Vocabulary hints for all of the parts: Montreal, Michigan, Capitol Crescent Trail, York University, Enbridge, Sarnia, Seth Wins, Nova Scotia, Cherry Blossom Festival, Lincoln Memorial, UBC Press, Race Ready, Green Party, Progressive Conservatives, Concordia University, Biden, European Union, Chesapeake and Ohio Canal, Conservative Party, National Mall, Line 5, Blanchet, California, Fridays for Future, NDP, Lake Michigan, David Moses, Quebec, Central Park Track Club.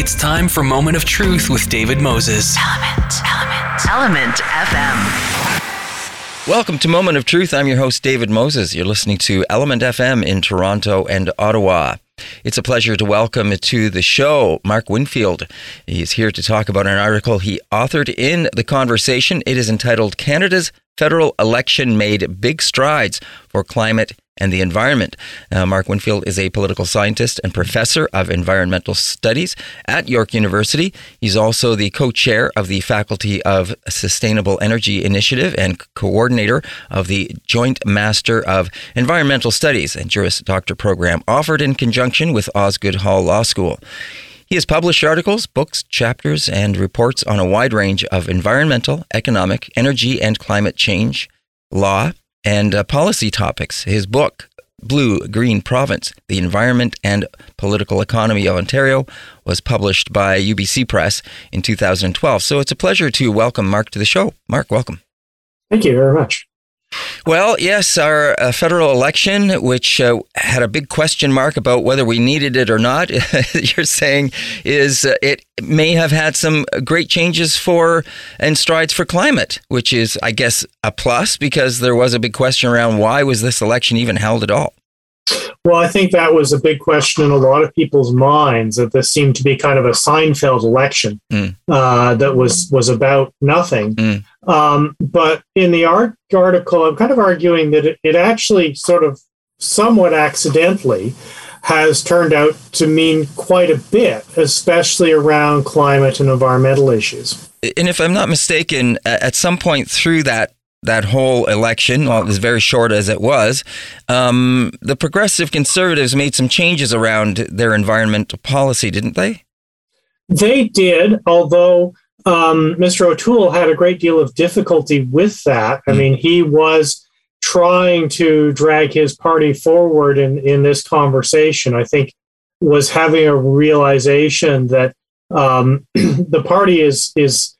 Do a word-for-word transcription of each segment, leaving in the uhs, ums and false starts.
It's time for Moment of Truth with David Moses. Element, Element, Element F M. Welcome to Moment of Truth. I'm your host, David Moses. You're listening to Element F M in Toronto and Ottawa. It's a pleasure to welcome to the show Mark Winfield. He's here to talk about an article he authored in The Conversation. It is entitled, Canada's Federal Election Made Big Strides for Climate and the Environment. Uh, Mark Winfield is a political scientist and professor of environmental studies at York University. He's also the co-chair of the Faculty of Sustainable Energy Initiative and coordinator of the Joint Master of Environmental Studies and Juris Doctor program offered in conjunction with Osgoode Hall Law School. He has published articles, books, chapters, and reports on a wide range of environmental, economic, energy, and climate change, law, and uh, policy topics. His book, Blue Green Province, The Environment and Political Economy of Ontario, was published by U B C Press in two thousand twelve. So it's a pleasure to welcome Mark to the show. Mark, welcome. Thank you very much. Well, yes, our uh, federal election, which uh, had a big question mark about whether we needed it or not, you're saying is uh, it may have had some great changes for and strides for climate, which is, I guess, a plus because there was a big question around why was this election even held at all? Well, I think that was a big question in a lot of people's minds, that this seemed to be kind of a Seinfeld election mm. uh, that was was about nothing. Mm. Um, but in the art article, I'm kind of arguing that it, it actually sort of somewhat accidentally has turned out to mean quite a bit, especially around climate and environmental issues. And if I'm not mistaken, at some point through that, that whole election, well, it was very short as it was, um, the Progressive Conservatives made some changes around their environmental policy, didn't they? They did, although um, Mister O'Toole had a great deal of difficulty with that. I mm. mean, he was trying to drag his party forward in, in this conversation, I think, was having a realization that um, the party is is...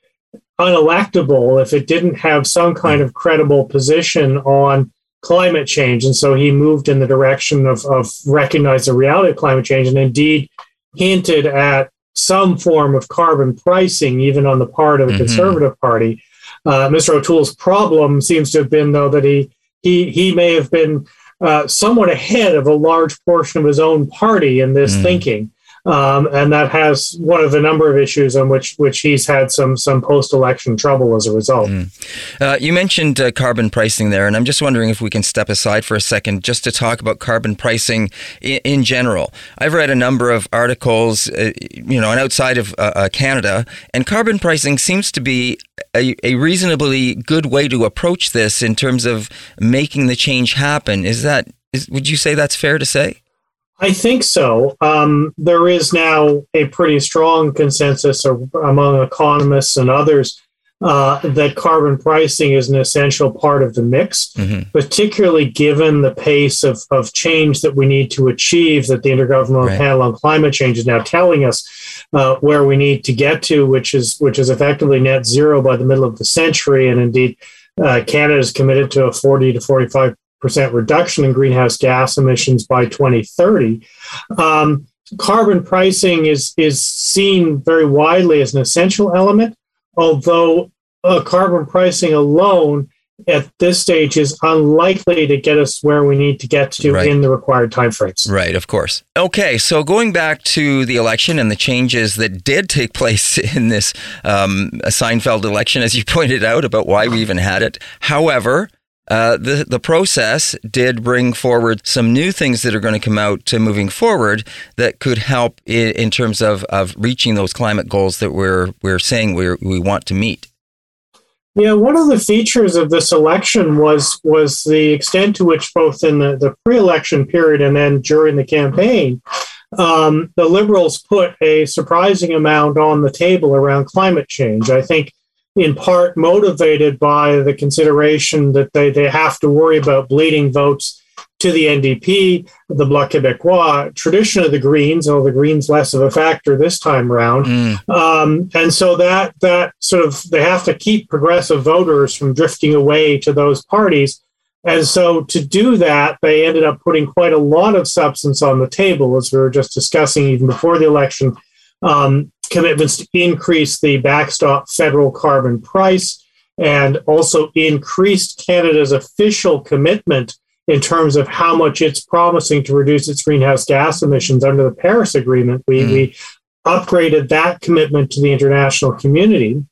unelectable if it didn't have some kind of credible position on climate change. And so he moved in the direction of, of recognizing the reality of climate change and indeed hinted at some form of carbon pricing, even on the part of the mm-hmm. Conservative Party. Uh, Mister O'Toole's problem seems to have been, though, that he he he may have been uh, somewhat ahead of a large portion of his own party in this mm-hmm. thinking. Um, and that has one of the number of issues on which which he's had some some post-election trouble as a result. Mm. Uh, you mentioned uh, carbon pricing there, and I'm just wondering if we can step aside for a second just to talk about carbon pricing in, in general. I've read a number of articles, uh, you know, and outside of uh, uh, Canada, and carbon pricing seems to be a, a reasonably good way to approach this in terms of making the change happen. Is that is, would you say that's fair to say? I think so. Um, there is now a pretty strong consensus among economists and others uh, that carbon pricing is an essential part of the mix, mm-hmm. particularly given the pace of, of change that we need to achieve, that the Intergovernmental right. Panel on Climate Change is now telling us uh, where we need to get to, which is which is effectively net zero by the middle of the century. And indeed, uh, Canada is committed to a forty to forty-five percent reduction in greenhouse gas emissions by twenty thirty. Um, carbon pricing is, is seen very widely as an essential element, although uh, carbon pricing alone at this stage is unlikely to get us where we need to get to right. in the required timeframes. Right, of course. Okay, so going back to the election and the changes that did take place in this um, Seinfeld election, as you pointed out, about why we even had it. However, Uh, the the process did bring forward some new things that are going to come out to moving forward that could help in, in terms of, of reaching those climate goals that we're we're saying we we want to meet. Yeah, one of the features of this election was was the extent to which both in the, the pre-election period and then during the campaign, um, the Liberals put a surprising amount on the table around climate change. I think in part motivated by the consideration that they, they have to worry about bleeding votes to the N D P, the Bloc Québécois, tradition of the Greens, although the Greens less of a factor this time around. Mm. Um, and so that that sort of, they have to keep progressive voters from drifting away to those parties. And so to do that, they ended up putting quite a lot of substance on the table, as we were just discussing even before the election, um, commitments to increase the backstop federal carbon price, and also increased Canada's official commitment in terms of how much it's promising to reduce its greenhouse gas emissions under the Paris Agreement. We, mm. we upgraded that commitment to the international community.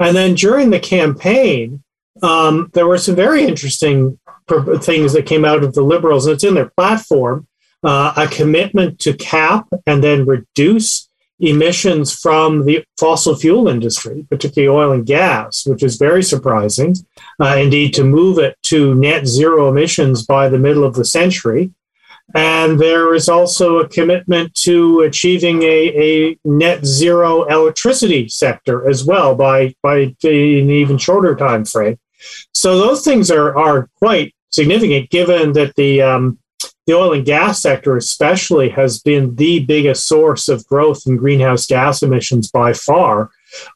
And then during the campaign, um, there were some very interesting pr- things that came out of the Liberals, and it's in their platform, uh, a commitment to cap and then reduce emissions from the fossil fuel industry, particularly oil and gas, which is very surprising, uh, indeed, to move it to net zero emissions by the middle of the century. And there is also a commitment to achieving a, a net zero electricity sector as well by, by an even shorter time frame. So those things are, are quite significant, given that the um, the oil and gas sector especially has been the biggest source of growth in greenhouse gas emissions by far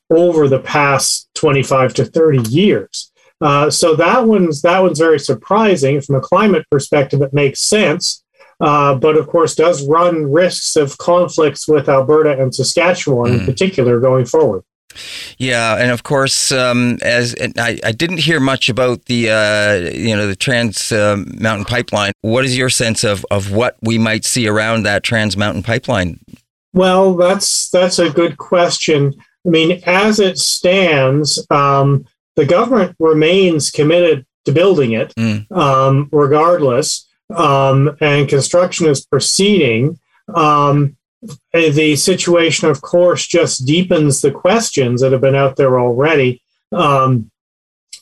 over the past twenty-five to thirty years. Uh, so that one's that one's very surprising. From a climate perspective, it makes sense, uh, but of course does run risks of conflicts with Alberta and Saskatchewan mm. in particular going forward. Yeah, and of course, um, as and I, I didn't hear much about the uh, you know the Trans uh, Mountain Pipeline. What is your sense of of what we might see around that Trans Mountain Pipeline? Well, that's that's a good question. I mean, as it stands, um, the government remains committed to building it, mm. um, regardless, um, and construction is proceeding. Um, The situation, of course, just deepens the questions that have been out there already um,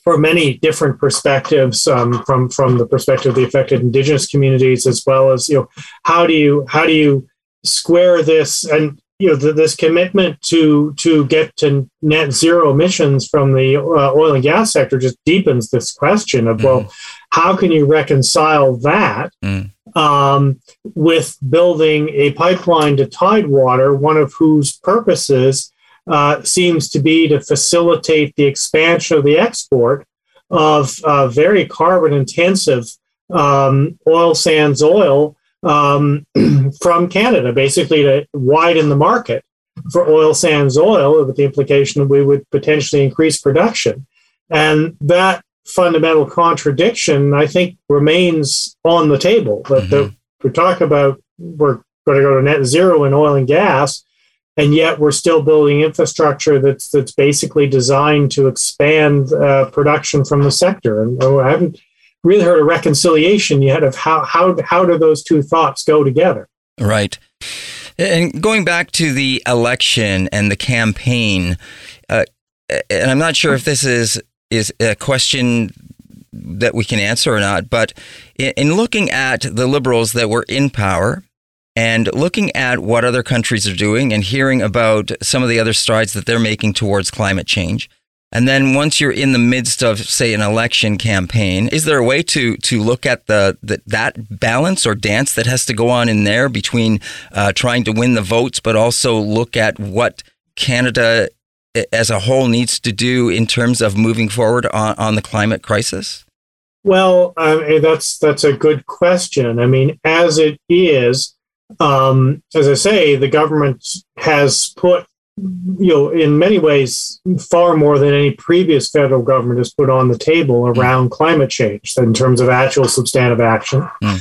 from many different perspectives, um, from from the perspective of the affected Indigenous communities, as well as, you know, how do you how do you square this and, you know, the, this commitment to to get to net zero emissions from the uh, oil and gas sector just deepens this question of, mm. well, how can you reconcile that mm. um, with building a pipeline to tidewater, one of whose purposes uh, seems to be to facilitate the expansion of the export of uh, very carbon intensive um, oil sands oil Um, from Canada, basically to widen the market for oil sands oil, with the implication that we would potentially increase production. And that fundamental contradiction, I think, remains on the table. But mm-hmm. the, we talk about we're going to go to net zero in oil and gas, and yet we're still building infrastructure that's that's basically designed to expand uh, production from the sector. And oh, I haven't really heard a reconciliation yet of how how how do those two thoughts go together? Right. And going back to the election and the campaign, uh, and I'm not sure if this is is a question that we can answer or not, but in, in looking at the Liberals that were in power and looking at what other countries are doing and hearing about some of the other strides that they're making towards climate change, and then once you're in the midst of, say, an election campaign, is there a way to to look at the, the that balance or dance that has to go on in there between uh, trying to win the votes, but also look at what Canada as a whole needs to do in terms of moving forward on, on the climate crisis? Well, um, that's that's a good question. I mean, as it is, um, as I say, the government has put, you know, in many ways, far more than any previous federal government has put on the table around mm. climate change in terms of actual substantive action. Mm.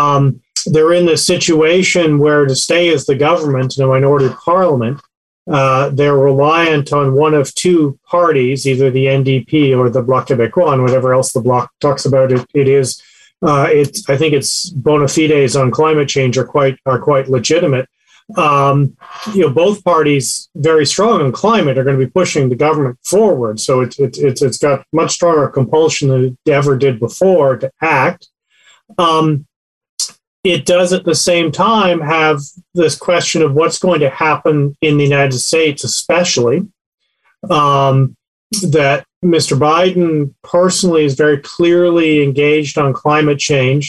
Um, they're in this situation where, to stay as the government in a minority parliament, uh, they're reliant on one of two parties, either the N D P or the Bloc Québécois, and whatever else the Bloc talks about. It, it is, uh, it's, I think its bona fides on climate change are quite are quite legitimate. Um, you know, both parties very strong on climate are going to be pushing the government forward. So it's it, it, it's got much stronger compulsion than it ever did before to act. Um, it does at the same time have this question of what's going to happen in the United States, especially um, that Mister Biden personally is very clearly engaged on climate change,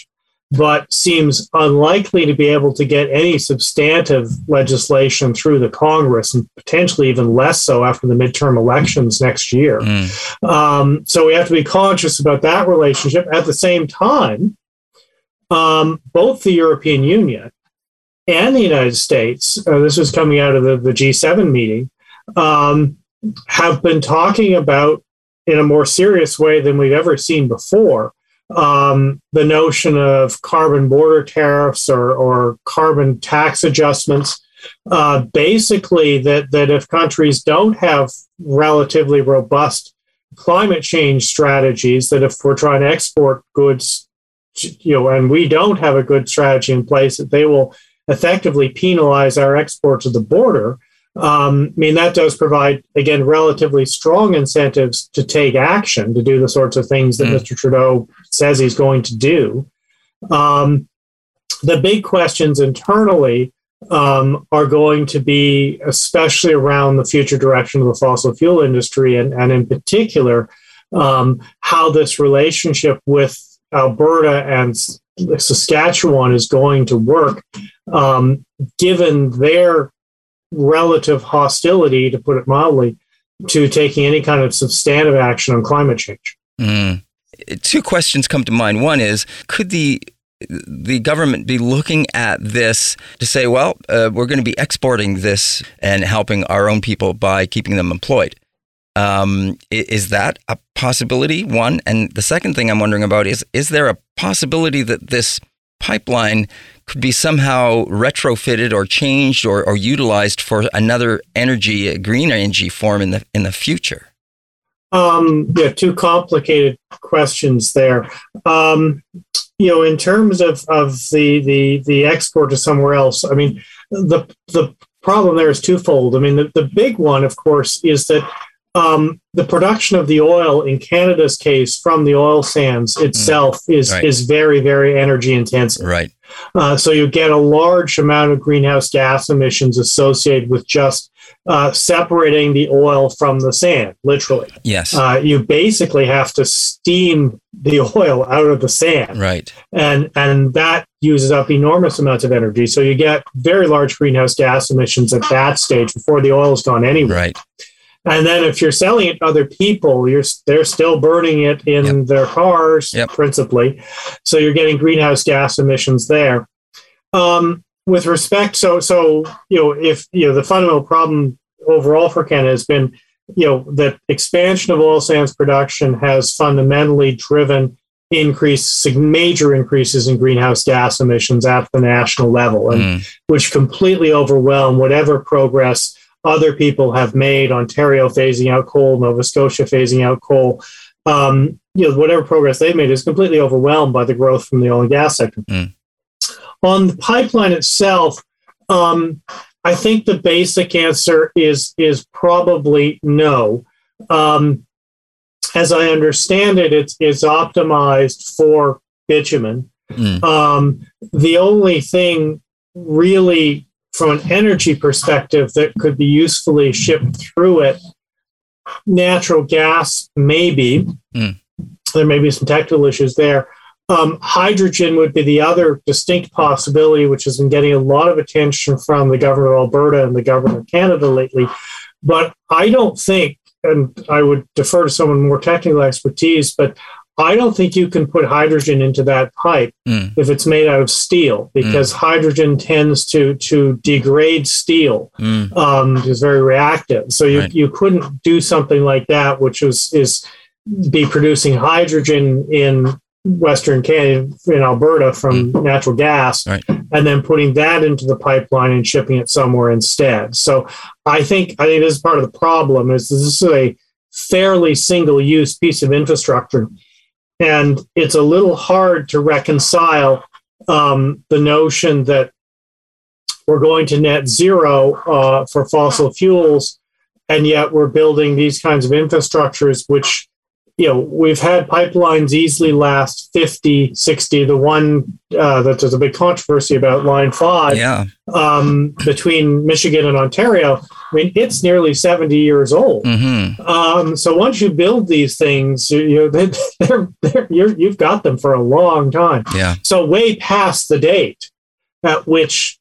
but seems unlikely to be able to get any substantive legislation through the Congress, and potentially even less so after the midterm elections next year. Mm. Um, so we have to be conscious about that relationship. At the same time, um, both the European Union and the United States, uh, this was coming out of the, the G seven meeting, um, have been talking about in a more serious way than we've ever seen before, um, the notion of carbon border tariffs or, or carbon tax adjustments. Uh, basically, that, that if countries don't have relatively robust climate change strategies, that if we're trying to export goods, you know, and we don't have a good strategy in place, that they will effectively penalize our exports at the border. Um, I mean, that does provide, again, relatively strong incentives to take action, to do the sorts of things that mm. Mister Trudeau says he's going to do. Um, the big questions internally um, are going to be, especially around the future direction of the fossil fuel industry, and, and in particular, um, how this relationship with Alberta and Saskatchewan is going to work, um, given their relative hostility, to put it mildly, to taking any kind of substantive action on climate change. Mm. Two questions come to mind. One is, could the the government be looking at this to say, well, uh, we're going to be exporting this and helping our own people by keeping them employed? Um, is that a possibility? One. And the second thing I'm wondering about is, is there a possibility that this pipeline could be somehow retrofitted or changed or, or utilized for another energy, a green energy form in the in the future? Um, yeah, two complicated questions there. Um, you know, in terms of, of the, the the export to somewhere else, I mean, the the problem there is twofold. I mean, the, the big one, of course, is that Um, the production of the oil, in Canada's case, from the oil sands itself mm. is, right. is very, very energy intensive. Right. Uh, so you get a large amount of greenhouse gas emissions associated with just uh, separating the oil from the sand, literally. Yes. Uh, you basically have to steam the oil out of the sand. Right. And, and that uses up enormous amounts of energy. So you get very large greenhouse gas emissions at that stage before the oil is gone anywhere. Right. And then if you're selling it to other people, you're they're still burning it in yep. their cars, yep. principally. So you're getting greenhouse gas emissions there. Um, with respect, so so you know, if you know the fundamental problem overall for Canada has been, you know, that expansion of oil sands production has fundamentally driven increase, major increases in greenhouse gas emissions at the national level, and mm. which completely overwhelm whatever progress other people have made. Ontario phasing out coal, Nova Scotia phasing out coal. Um, you know, whatever progress they've made is completely overwhelmed by the growth from the oil and gas sector. Mm. On the pipeline itself, um, I think the basic answer is is probably no. Um, as I understand it, it's, it's optimized for bitumen. Mm. Um, the only thing really, from an energy perspective, that could be usefully shipped through it, natural gas, maybe. Mm. There may be some technical issues there. Um, hydrogen would be the other distinct possibility, which has been getting a lot of attention from the government of Alberta and the government of Canada lately. But I don't think, and I would defer to someone more technical expertise, but I don't think you can put hydrogen into that pipe mm. if it's made out of steel, because mm. hydrogen tends to to degrade steel. Mm. Um, it's very reactive. So you, right. you couldn't do something like that, which is, is be producing hydrogen in Western Canada, in Alberta, from mm. natural gas, right. and then putting that into the pipeline and shipping it somewhere instead. So I think I think this is part of the problem, is this is a fairly single-use piece of infrastructure. And it's a little hard to reconcile um, the notion that we're going to net zero uh, for fossil fuels, and yet we're building these kinds of infrastructures, which, you know, we've had pipelines easily last fifty, sixty, the one uh, that there's a big controversy about, Line five, yeah. um, between Michigan and Ontario. I mean, it's nearly seventy years old. Mm-hmm. Um, so once you build these things, you know, they, they're, they're, you're, you've got them for a long time. Yeah. So way past the date at which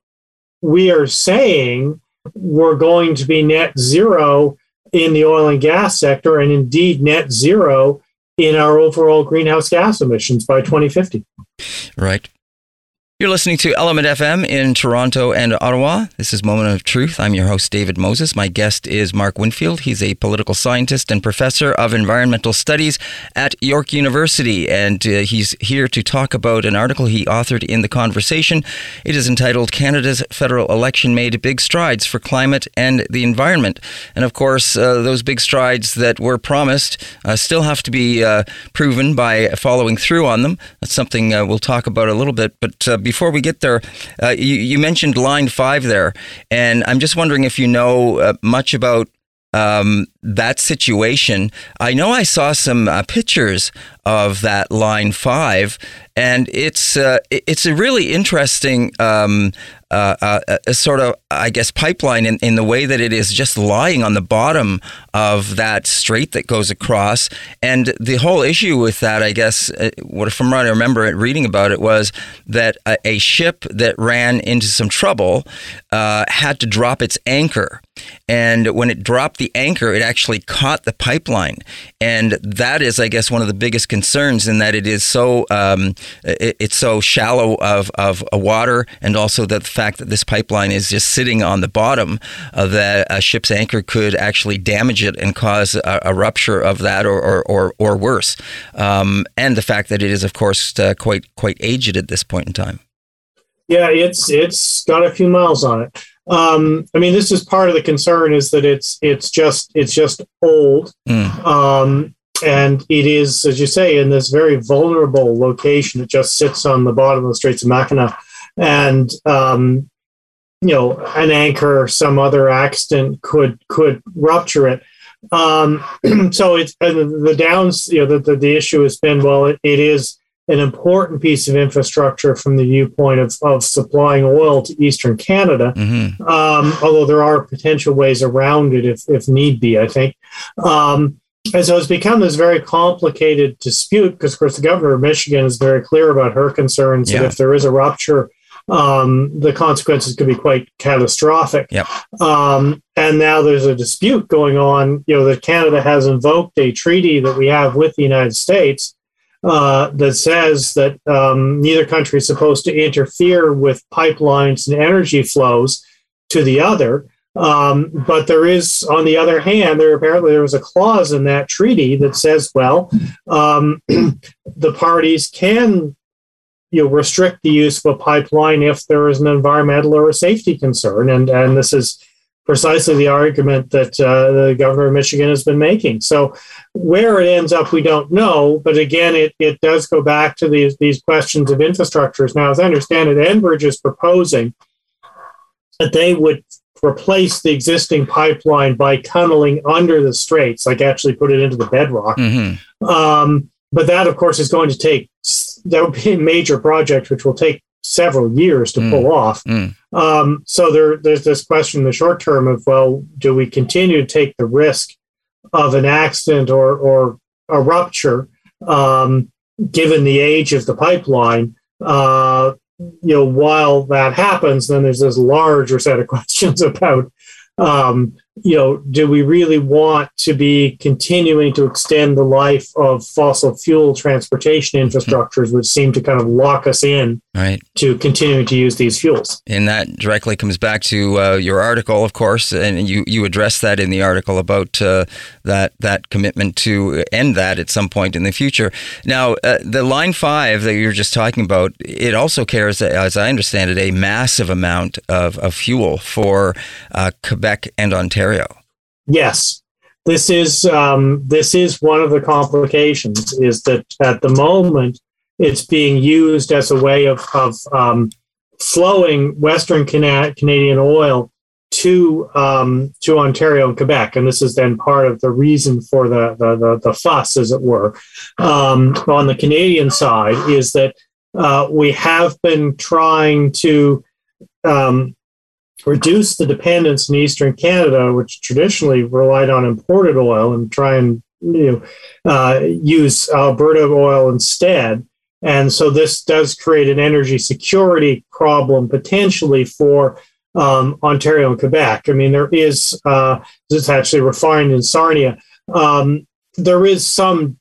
we are saying we're going to be net zero in the oil and gas sector, and indeed net zero in our overall greenhouse gas emissions by twenty fifty. Right. You're listening to Element F M in Toronto and Ottawa. This is Moment of Truth. I'm your host, David Moses. My guest is Mark Winfield. He's a political scientist and professor of environmental studies at York University. And uh, he's here to talk about an article he authored in The Conversation. It is entitled, Canada's Federal Election Made Big Strides for Climate and the Environment. And of course, uh, those big strides that were promised uh, still have to be uh, proven by following through on them. That's something uh, we'll talk about a little bit, but uh, before we get there, uh, you, you mentioned line five there, and I'm just wondering if you know uh, much about um, that situation. I know I saw some uh, pictures of that line five, and it's uh, it's a really interesting um, uh, uh, a sort of, I guess, pipeline in, in the way that it is just lying on the bottom of that strait that goes across. And the whole issue with that, I guess, uh, what from what I remember reading about it was that a, a ship that ran into some trouble uh, had to drop its anchor. And when it dropped the anchor, it actually caught the pipeline. And that is, I guess, one of the biggest concerns in that it is so um, it, it's so shallow of, of a water, and also the fact that this pipeline is just sitting on the bottom uh, that a ship's anchor could actually damage it and cause a, a rupture of that or or, or, or worse. Um, and the fact that it is, of course, uh, quite quite aged at this point in time. Yeah, it's it's got a few miles on it. Um, I mean, this is part of the concern is that it's it's just it's just old, mm. um, and it is, as you say, in this very vulnerable location. It just sits on the bottom of the Straits of Mackinac, and um, you know, an anchor or some other accident could could rupture it. Um, so it's and the downs. You know, the the, the issue has been well, it, it is an important piece of infrastructure from the viewpoint of, of supplying oil to Eastern Canada, mm-hmm. um, although there are potential ways around it if, if need be, I think. Um, and so it's become this very complicated dispute because, of course, the governor of Michigan is very clear about her concerns yeah. that if there is a rupture, um, the consequences could be quite catastrophic. Yep. Um, and now there's a dispute going on, you know, that Canada has invoked a treaty that we have with the United States Uh, that says that um, neither country is supposed to interfere with pipelines and energy flows to the other. Um, but there is, on the other hand, there apparently there was a clause in that treaty that says, well, um, the parties can, you know, restrict the use of a pipeline if there is an environmental or a safety concern. And, and this is precisely the argument that uh, the governor of Michigan has been making. So where it ends up, we don't know. But again, it, it does go back to these, these questions of infrastructures. Now, as I understand it, Enbridge is proposing that they would replace the existing pipeline by tunneling under the straits, like actually put it into the bedrock. Mm-hmm. Um, but that, of course, is going to take, that would be a major project, which will take several years to mm. pull off. Mm. Um, so there, there's this question in the short term of, well, do we continue to take the risk of an accident or, or a rupture, um, given the age of the pipeline? Uh, you know, while that happens, then there's this larger set of questions about, um, you know, do we really want to be continuing to extend the life of fossil fuel transportation infrastructures, which seem to kind of lock us in right. to continuing to use these fuels? And that directly comes back to uh, your article, of course, and you, you address that in the article about uh, that that commitment to end that at some point in the future. Now, uh, the line five that you were just talking about, it also carries, as I understand it, a massive amount of, of fuel for uh, Quebec and Ontario. Yes, this is um, this is one of the complications is that at the moment it's being used as a way of, of um, flowing Western Can- Canadian oil to um, to Ontario and Quebec. And this is then part of the reason for the, the, the, the fuss, as it were, um, on the Canadian side is that uh, we have been trying to um, reduce the dependence in Eastern Canada, which traditionally relied on imported oil, and try and you know, uh, use Alberta oil instead. And so this does create an energy security problem potentially for um, Ontario and Quebec. I mean, there is, uh, this is actually refined in Sarnia. Um, there is some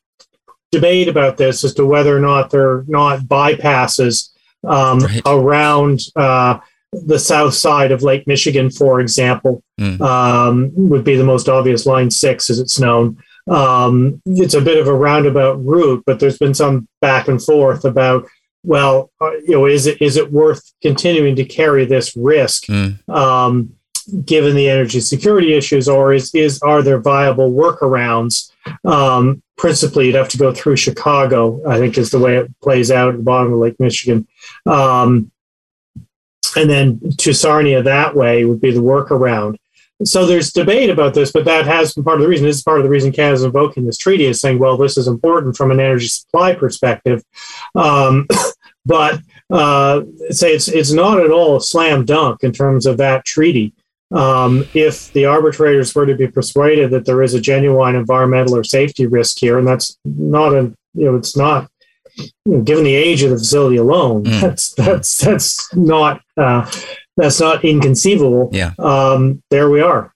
debate about this as to whether or not they're not bypasses um, right. around uh, the south side of Lake Michigan, for example, mm. um, would be the most obvious, Line six, as it's known. Um, it's a bit of a roundabout route, but there's been some back and forth about, well, you know, is it is it worth continuing to carry this risk, mm. um, given the energy security issues, or is is are there viable workarounds? Um, principally, you'd have to go through Chicago, I think, is the way it plays out at the bottom of Lake Michigan. Um, and then to Sarnia that way would be the workaround. So there's debate about this, but that has been part of the reason. This is part of the reason Canada's invoking this treaty, is saying, well, this is important from an energy supply perspective. Um, but uh, say it's it's not at all a slam dunk in terms of that treaty. Um, if the arbitrators were to be persuaded that there is a genuine environmental or safety risk here, and that's not a, you know, it's not, you know, given the age of the facility alone, mm. that's that's that's not. Uh, That's not inconceivable. Yeah. Um, there we are.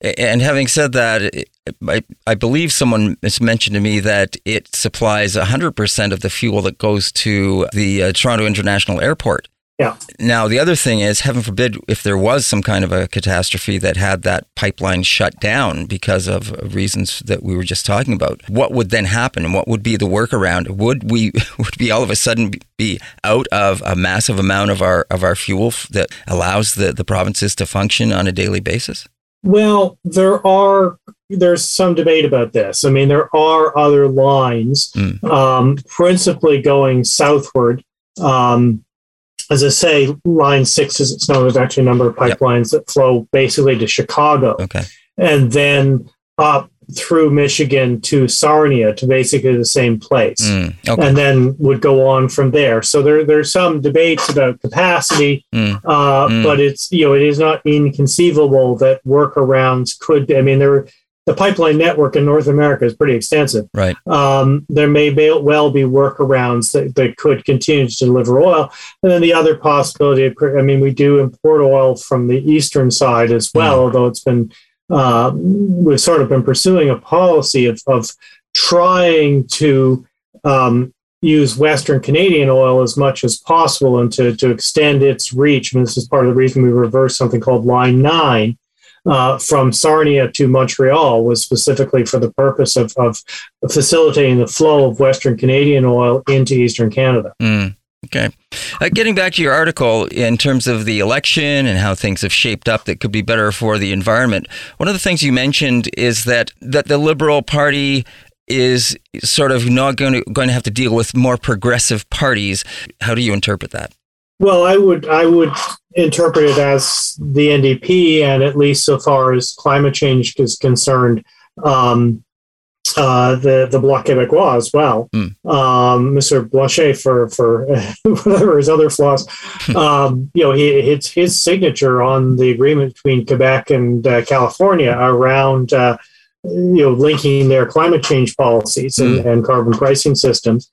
And having said that, I, I believe someone mentioned to me that it supplies one hundred percent of the fuel that goes to the uh, Toronto International Airport. Yeah. Now, the other thing is, heaven forbid, if there was some kind of a catastrophe that had that pipeline shut down because of reasons that we were just talking about, what would then happen? And what would be the workaround? Would we would we all of a sudden be out of a massive amount of our of our fuel that allows the, the provinces to function on a daily basis? Well, there are there's some debate about this. I mean, there are other lines, mm. um, principally going southward. Um, As I say, Line six, as it's known, there's actually a number of pipelines yep. that flow basically to Chicago, okay. and then up through Michigan to Sarnia, to basically the same place, mm, okay. and then would go on from there. So there there's some debates about capacity, mm, uh, mm. but it's you know it is not inconceivable that workarounds could. I mean, there the pipeline network in North America is pretty extensive. Right. Um, there may be, well be workarounds that, that could continue to deliver oil. And then the other possibility, of, I mean, we do import oil from the eastern side as well, mm. although it's been, uh, we've sort of been pursuing a policy of, of trying to um, use Western Canadian oil as much as possible and to, to extend its reach. And this is part of the reason we reversed something called Line nine. Uh, from Sarnia to Montreal was specifically for the purpose of, of facilitating the flow of Western Canadian oil into Eastern Canada. Mm, okay. Uh, getting back to your article in terms of the election and how things have shaped up that could be better for the environment, one of the things you mentioned is that, that the Liberal Party is sort of not going to, going to have to deal with more progressive parties. How do you interpret that? Well, I would I would interpret it as the N D P, and at least so far as climate change is concerned, um, uh, the the Bloc Québécois as well. Mm. Um, Mister Blanchet, for for whatever his other flaws, um, you know, he, it's his signature on the agreement between Quebec and uh, California around uh, you know linking their climate change policies mm. and, and carbon pricing systems.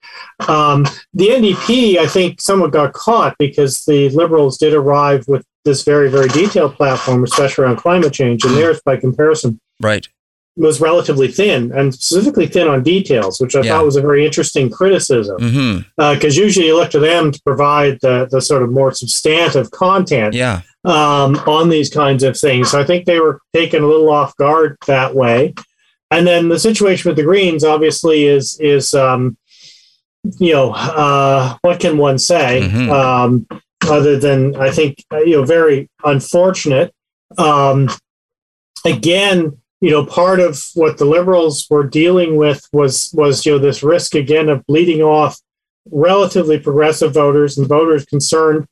Um, the N D P, I think, somewhat got caught because the Liberals did arrive with this very, very detailed platform, especially around climate change, and theirs, by comparison, right, was relatively thin, and specifically thin on details, which I yeah. thought was a very interesting criticism, because mm-hmm. uh, usually you look to them to provide the, the sort of more substantive content yeah. um, on these kinds of things. So I think they were taken a little off guard that way. And then the situation with the Greens, obviously, is is um, you know uh, what can one say mm-hmm. um, other than I think you know very unfortunate. Um, again. You know, part of what the Liberals were dealing with was, was you know, this risk, again, of bleeding off relatively progressive voters and voters concerned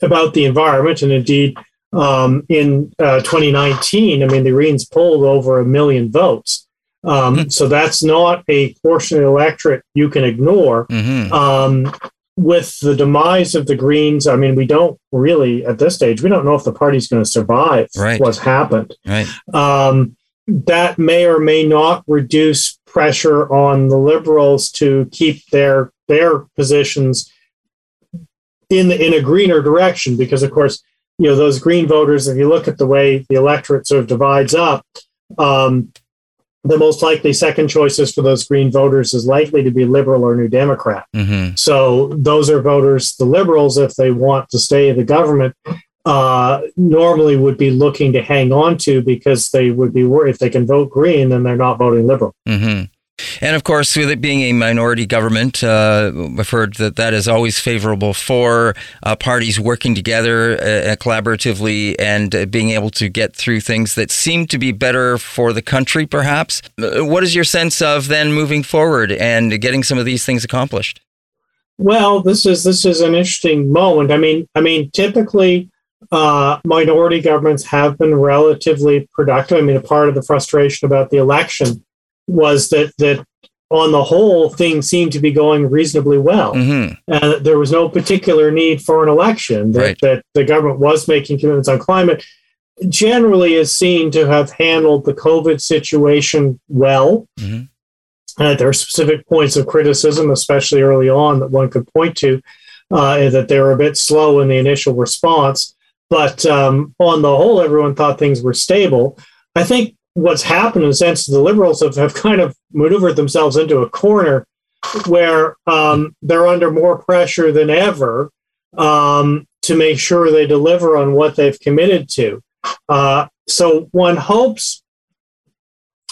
about the environment. And indeed, um, in uh, twenty nineteen, I mean, the Greens polled over a million votes. Um, mm-hmm. So that's not a portion of the electorate you can ignore. Mm-hmm. Um, with the demise of the Greens, I mean, we don't really, at this stage, we don't know if the party's going to survive right. what's happened. Right. Um, that may or may not reduce pressure on the Liberals to keep their their positions in in a greener direction, because, of course, you know, those Green voters, if you look at the way the electorate sort of divides up, um, the most likely second choices for those Green voters is likely to be Liberal or New Democrat. Mm-hmm. So those are voters, the Liberals, if they want to stay in the government, uh, normally would be looking to hang on to, because they would be worried if they can vote Green, then they're not voting Liberal. Mm-hmm. And of course, with it being a minority government, uh, we've heard that that is always favorable for uh, parties working together uh, collaboratively and uh, being able to get through things that seem to be better for the country, perhaps. What is your sense of then moving forward and getting some of these things accomplished? Well, this is this is an interesting moment. I mean, I mean, typically, Uh, minority governments have been relatively productive. I mean, a part of the frustration about the election was that that on the whole, things seemed to be going reasonably well. Mm-hmm. Uh, there was no particular need for an election, that, right. that the government was making commitments on climate, generally is seen to have handled the COVID situation well. Mm-hmm. Uh, there are specific points of criticism, especially early on, that one could point to, uh, that they were a bit slow in the initial response. But um, on the whole, everyone thought things were stable. I think what's happened in the sense that the Liberals have, have kind of maneuvered themselves into a corner where um, they're under more pressure than ever um, to make sure they deliver on what they've committed to. Uh, so one hopes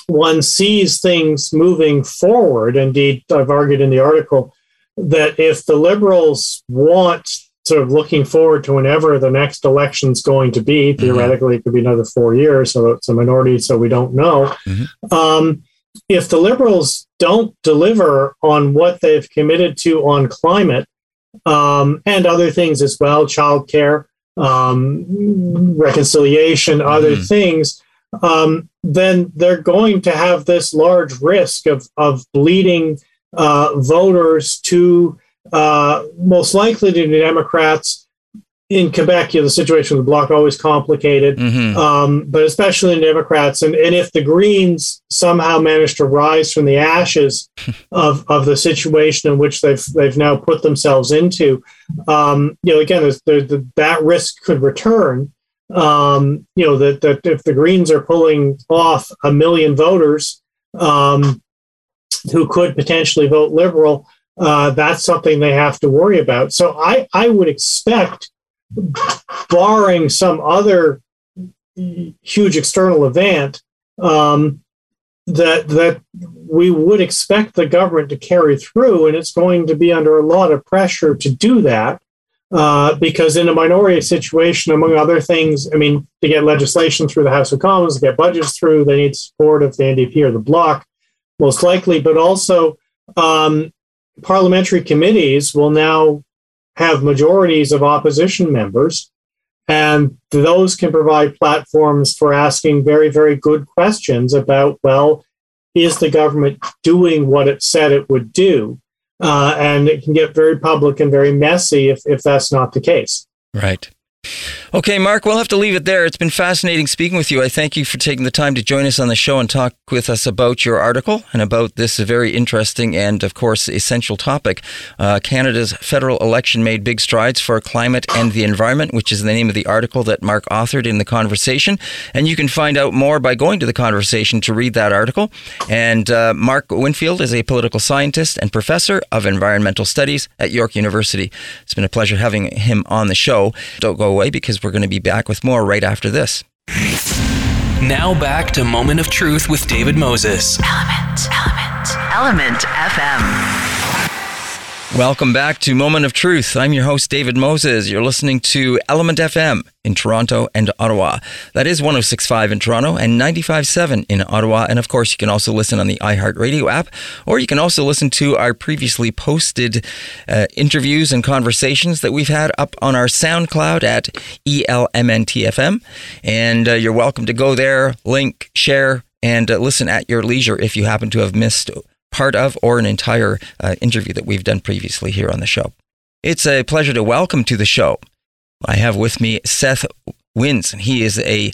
one sees things moving forward. Indeed, I've argued in the article that if the Liberals want sort of looking forward to whenever the next election's going to be, theoretically, it could be another four years, so it's a minority, so we don't know. Mm-hmm. Um, if the Liberals don't deliver on what they've committed to on climate um, and other things as well, childcare, um, reconciliation, mm-hmm. other things, um, then they're going to have this large risk of, of bleeding uh, voters to Uh, most likely to the Democrats in Quebec. You know, the situation with the Bloc always complicated, mm-hmm. um, but especially in Democrats. And, and if the Greens somehow manage to rise from the ashes of, of the situation in which they've they've now put themselves into, um, you know, again, there's, there's, the, that risk could return. Um, you know, that that if the Greens are pulling off a million voters um, who could potentially vote Liberal, Uh, that's something they have to worry about. So I, I would expect, barring some other huge external event, um, that that we would expect the government to carry through, and it's going to be under a lot of pressure to do that, uh, because in a minority situation, among other things, I mean, to get legislation through the House of Commons, to get budgets through, they need support of the N D P or the Bloc, most likely, but also um, parliamentary committees will now have majorities of opposition members, and those can provide platforms for asking very, very good questions about, well, is the government doing what it said it would do? Uh, and it can get very public and very messy if, if that's not the case. Right. Okay, Mark, we'll have to leave it there. It's been fascinating speaking with you. I thank you for taking the time to join us on the show and talk with us about your article and about this very interesting and, of course, essential topic. Uh, Canada's federal election made big strides for climate and the environment, which is the name of the article that Mark authored in The Conversation. And you can find out more by going to The Conversation to read that article. And uh, Mark Winfield is a political scientist and professor of environmental studies at York University. It's been a pleasure having him on the show. Don't go away, because we're going to be back with more right after this. Now back to Moment of Truth with David Moses. Element, Element, Element F M. Welcome back to Moment of Truth. I'm your host, David Moses. You're listening to Element F M in Toronto and Ottawa. That is one oh six point five in Toronto and ninety-five point seven in Ottawa. And of course, you can also listen on the iHeartRadio app, or you can also listen to our previously posted uh, interviews and conversations that we've had up on our SoundCloud at E L M N T F M. And uh, you're welcome to go there, link, share, and uh, listen at your leisure if you happen to have missed part of or an entire uh, interview that we've done previously here on the show. It's a pleasure to welcome to the show. I have with me Seth Wins. He is a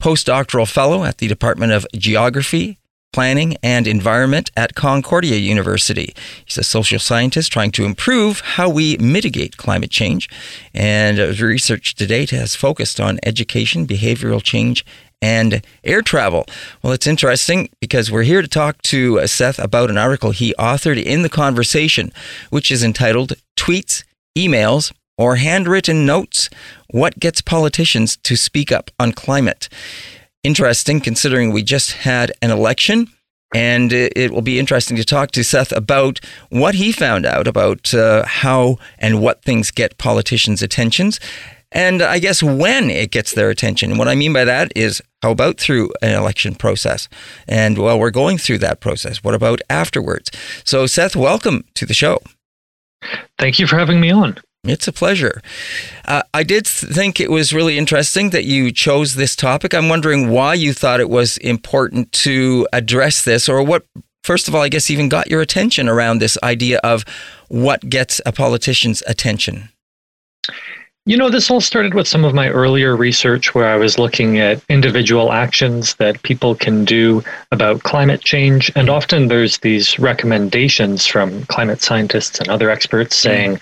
postdoctoral fellow at the Department of Geography, Planning, and Environment at Concordia University. He's a social scientist trying to improve how we mitigate climate change. And his research to date has focused on education, behavioral change, and air travel. Well, it's interesting because we're here to talk to Seth about an article he authored in The Conversation, which is entitled Tweets, Emails, or Handwritten Notes, What Gets Politicians to Speak Up on Climate. Interesting, considering we just had an election. And it will be interesting to talk to Seth about what he found out about uh, how and what things get politicians' attentions, and I guess when it gets their attention. And what I mean by that is, how about through an election process? And while we're going through that process, what about afterwards? So, Seth, welcome to the show. Thank you for having me on. It's a pleasure. Uh, I did think it was really interesting that you chose this topic. I'm wondering why you thought it was important to address this, or what, first of all, I guess even got your attention around this idea of what gets a politician's attention. You know, this all started with some of my earlier research where I was looking at individual actions that people can do about climate change. And often there's these recommendations from climate scientists and other experts saying,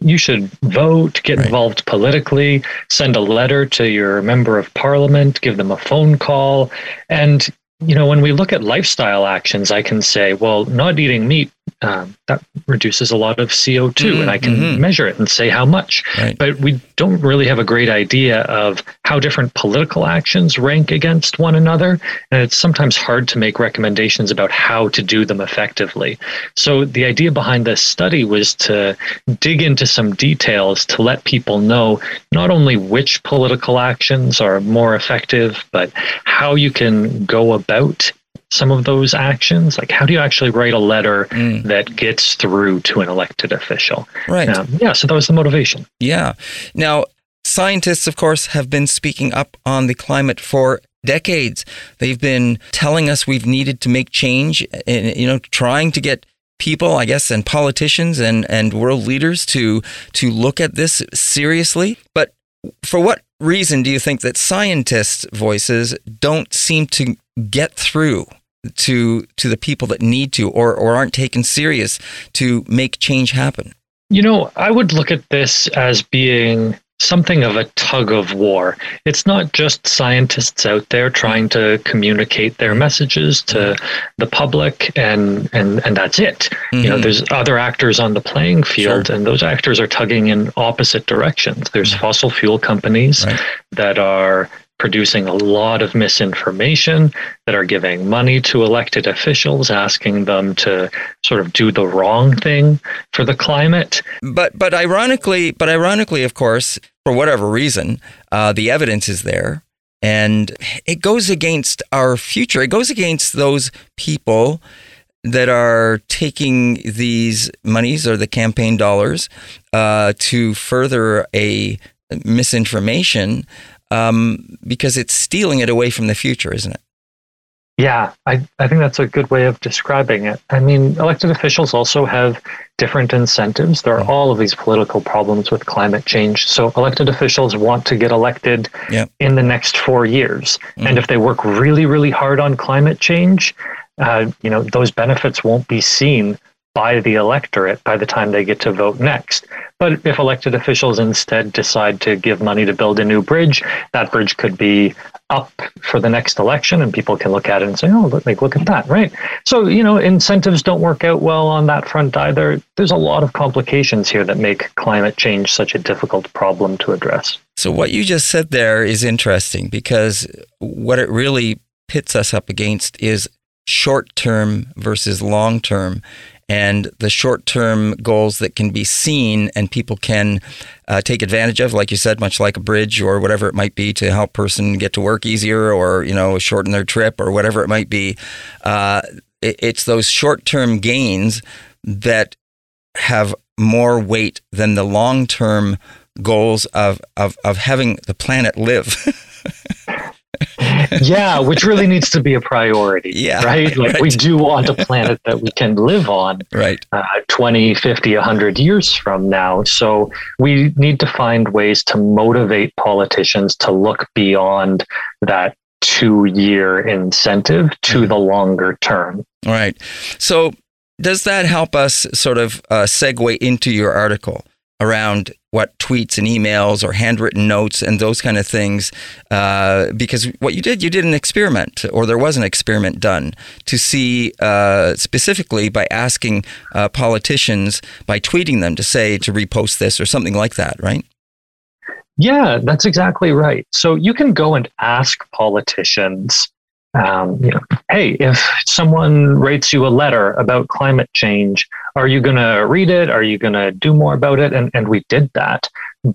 you should vote, get right. involved politically, send a letter to your member of parliament, give them a phone call. And, you know, when we look at lifestyle actions, I can say, well, not eating meat, Um, that reduces a lot of C O two, mm-hmm. and I can mm-hmm. measure it and say how much. Right. But we don't really have a great idea of how different political actions rank against one another. And it's sometimes hard to make recommendations about how to do them effectively. So the idea behind this study was to dig into some details to let people know not only which political actions are more effective, but how you can go about some of those actions. Like, how do you actually write a letter mm. that gets through to an elected official? Right. Um, yeah, so that was the motivation. Yeah. Now, scientists, of course, have been speaking up on the climate for decades. They've been telling us we've needed to make change, and, you know, trying to get people, I guess, and politicians and, and world leaders to to look at this seriously. But for what reason do you think that scientists' voices don't seem to get through to to the people that need to, or or aren't taken serious to make change happen? You know, I would look at this as being something of a tug of war. It's not just scientists out there trying to communicate their messages to the public and and, and that's it. Mm-hmm. You know, there's other actors on the playing field, sure. and those actors are tugging in opposite directions. There's mm-hmm. fossil fuel companies right. that are producing a lot of misinformation, that are giving money to elected officials, asking them to sort of do the wrong thing for the climate. But but ironically, but ironically, of course, for whatever reason, uh, the evidence is there, and it goes against our future. It goes against those people that are taking these monies or the campaign dollars uh, to further a misinformation. Um, because it's stealing it away from the future, isn't it? Yeah, I, I think that's a good way of describing it. I mean, elected officials also have different incentives. There are all of these political problems with climate change. So elected officials want to get elected yep. in the next four years. Mm. And if they work really, really hard on climate change, uh, you know, those benefits won't be seen by the electorate by the time they get to vote next. But if elected officials instead decide to give money to build a new bridge, that bridge could be up for the next election and people can look at it and say, oh, look, look at that, right? So, you know, incentives don't work out well on that front either. There's a lot of complications here that make climate change such a difficult problem to address. So what you just said there is interesting, because what it really pits us up against is short-term versus long-term, and the short-term goals that can be seen and people can uh, take advantage of, like you said, much like a bridge or whatever it might be to help a person get to work easier, or, you know, shorten their trip or whatever it might be. Uh, it, it's those short-term gains that have more weight than the long-term goals of, of, of having the planet live. Yeah, which really needs to be a priority, yeah, right? Like right. we do want a planet that we can live on right. uh, twenty, fifty, one hundred years from now. So we need to find ways to motivate politicians to look beyond that two-year incentive to the longer term. Right. So does that help us sort of uh, segue into your article around what tweets and emails or handwritten notes and those kind of things, uh, because what you did, you did an experiment, or there was an experiment done to see uh, specifically by asking uh, politicians, by tweeting them to say to repost this or something like that, right? Yeah, that's exactly right. So you can go and ask politicians, um, you know, hey, if someone writes you a letter about climate change, are you going to read it? Are you going to do more about it? And and we did that.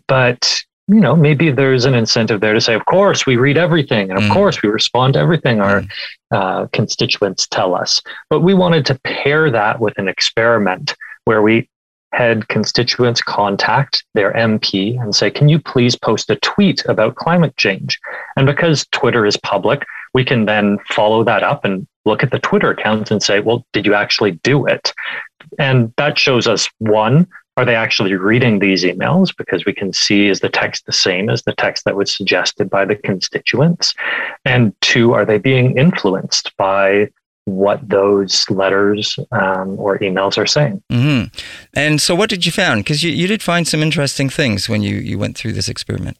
But, you know, maybe there's an incentive there to say, of course, we read everything. And of mm. course, we respond to everything our uh, constituents tell us. But we wanted to pair that with an experiment where we had constituents contact their M P and say, can you please post a tweet about climate change? And because Twitter is public, we can then follow that up and look at the Twitter accounts and say, well, did you actually do it? And that shows us, one, are they actually reading these emails? Because we can see, is the text the same as the text that was suggested by the constituents? And two, are they being influenced by what those letters um, or emails are saying? Mm-hmm. And so what did you find? Because you, you did find some interesting things when you, you went through this experiment.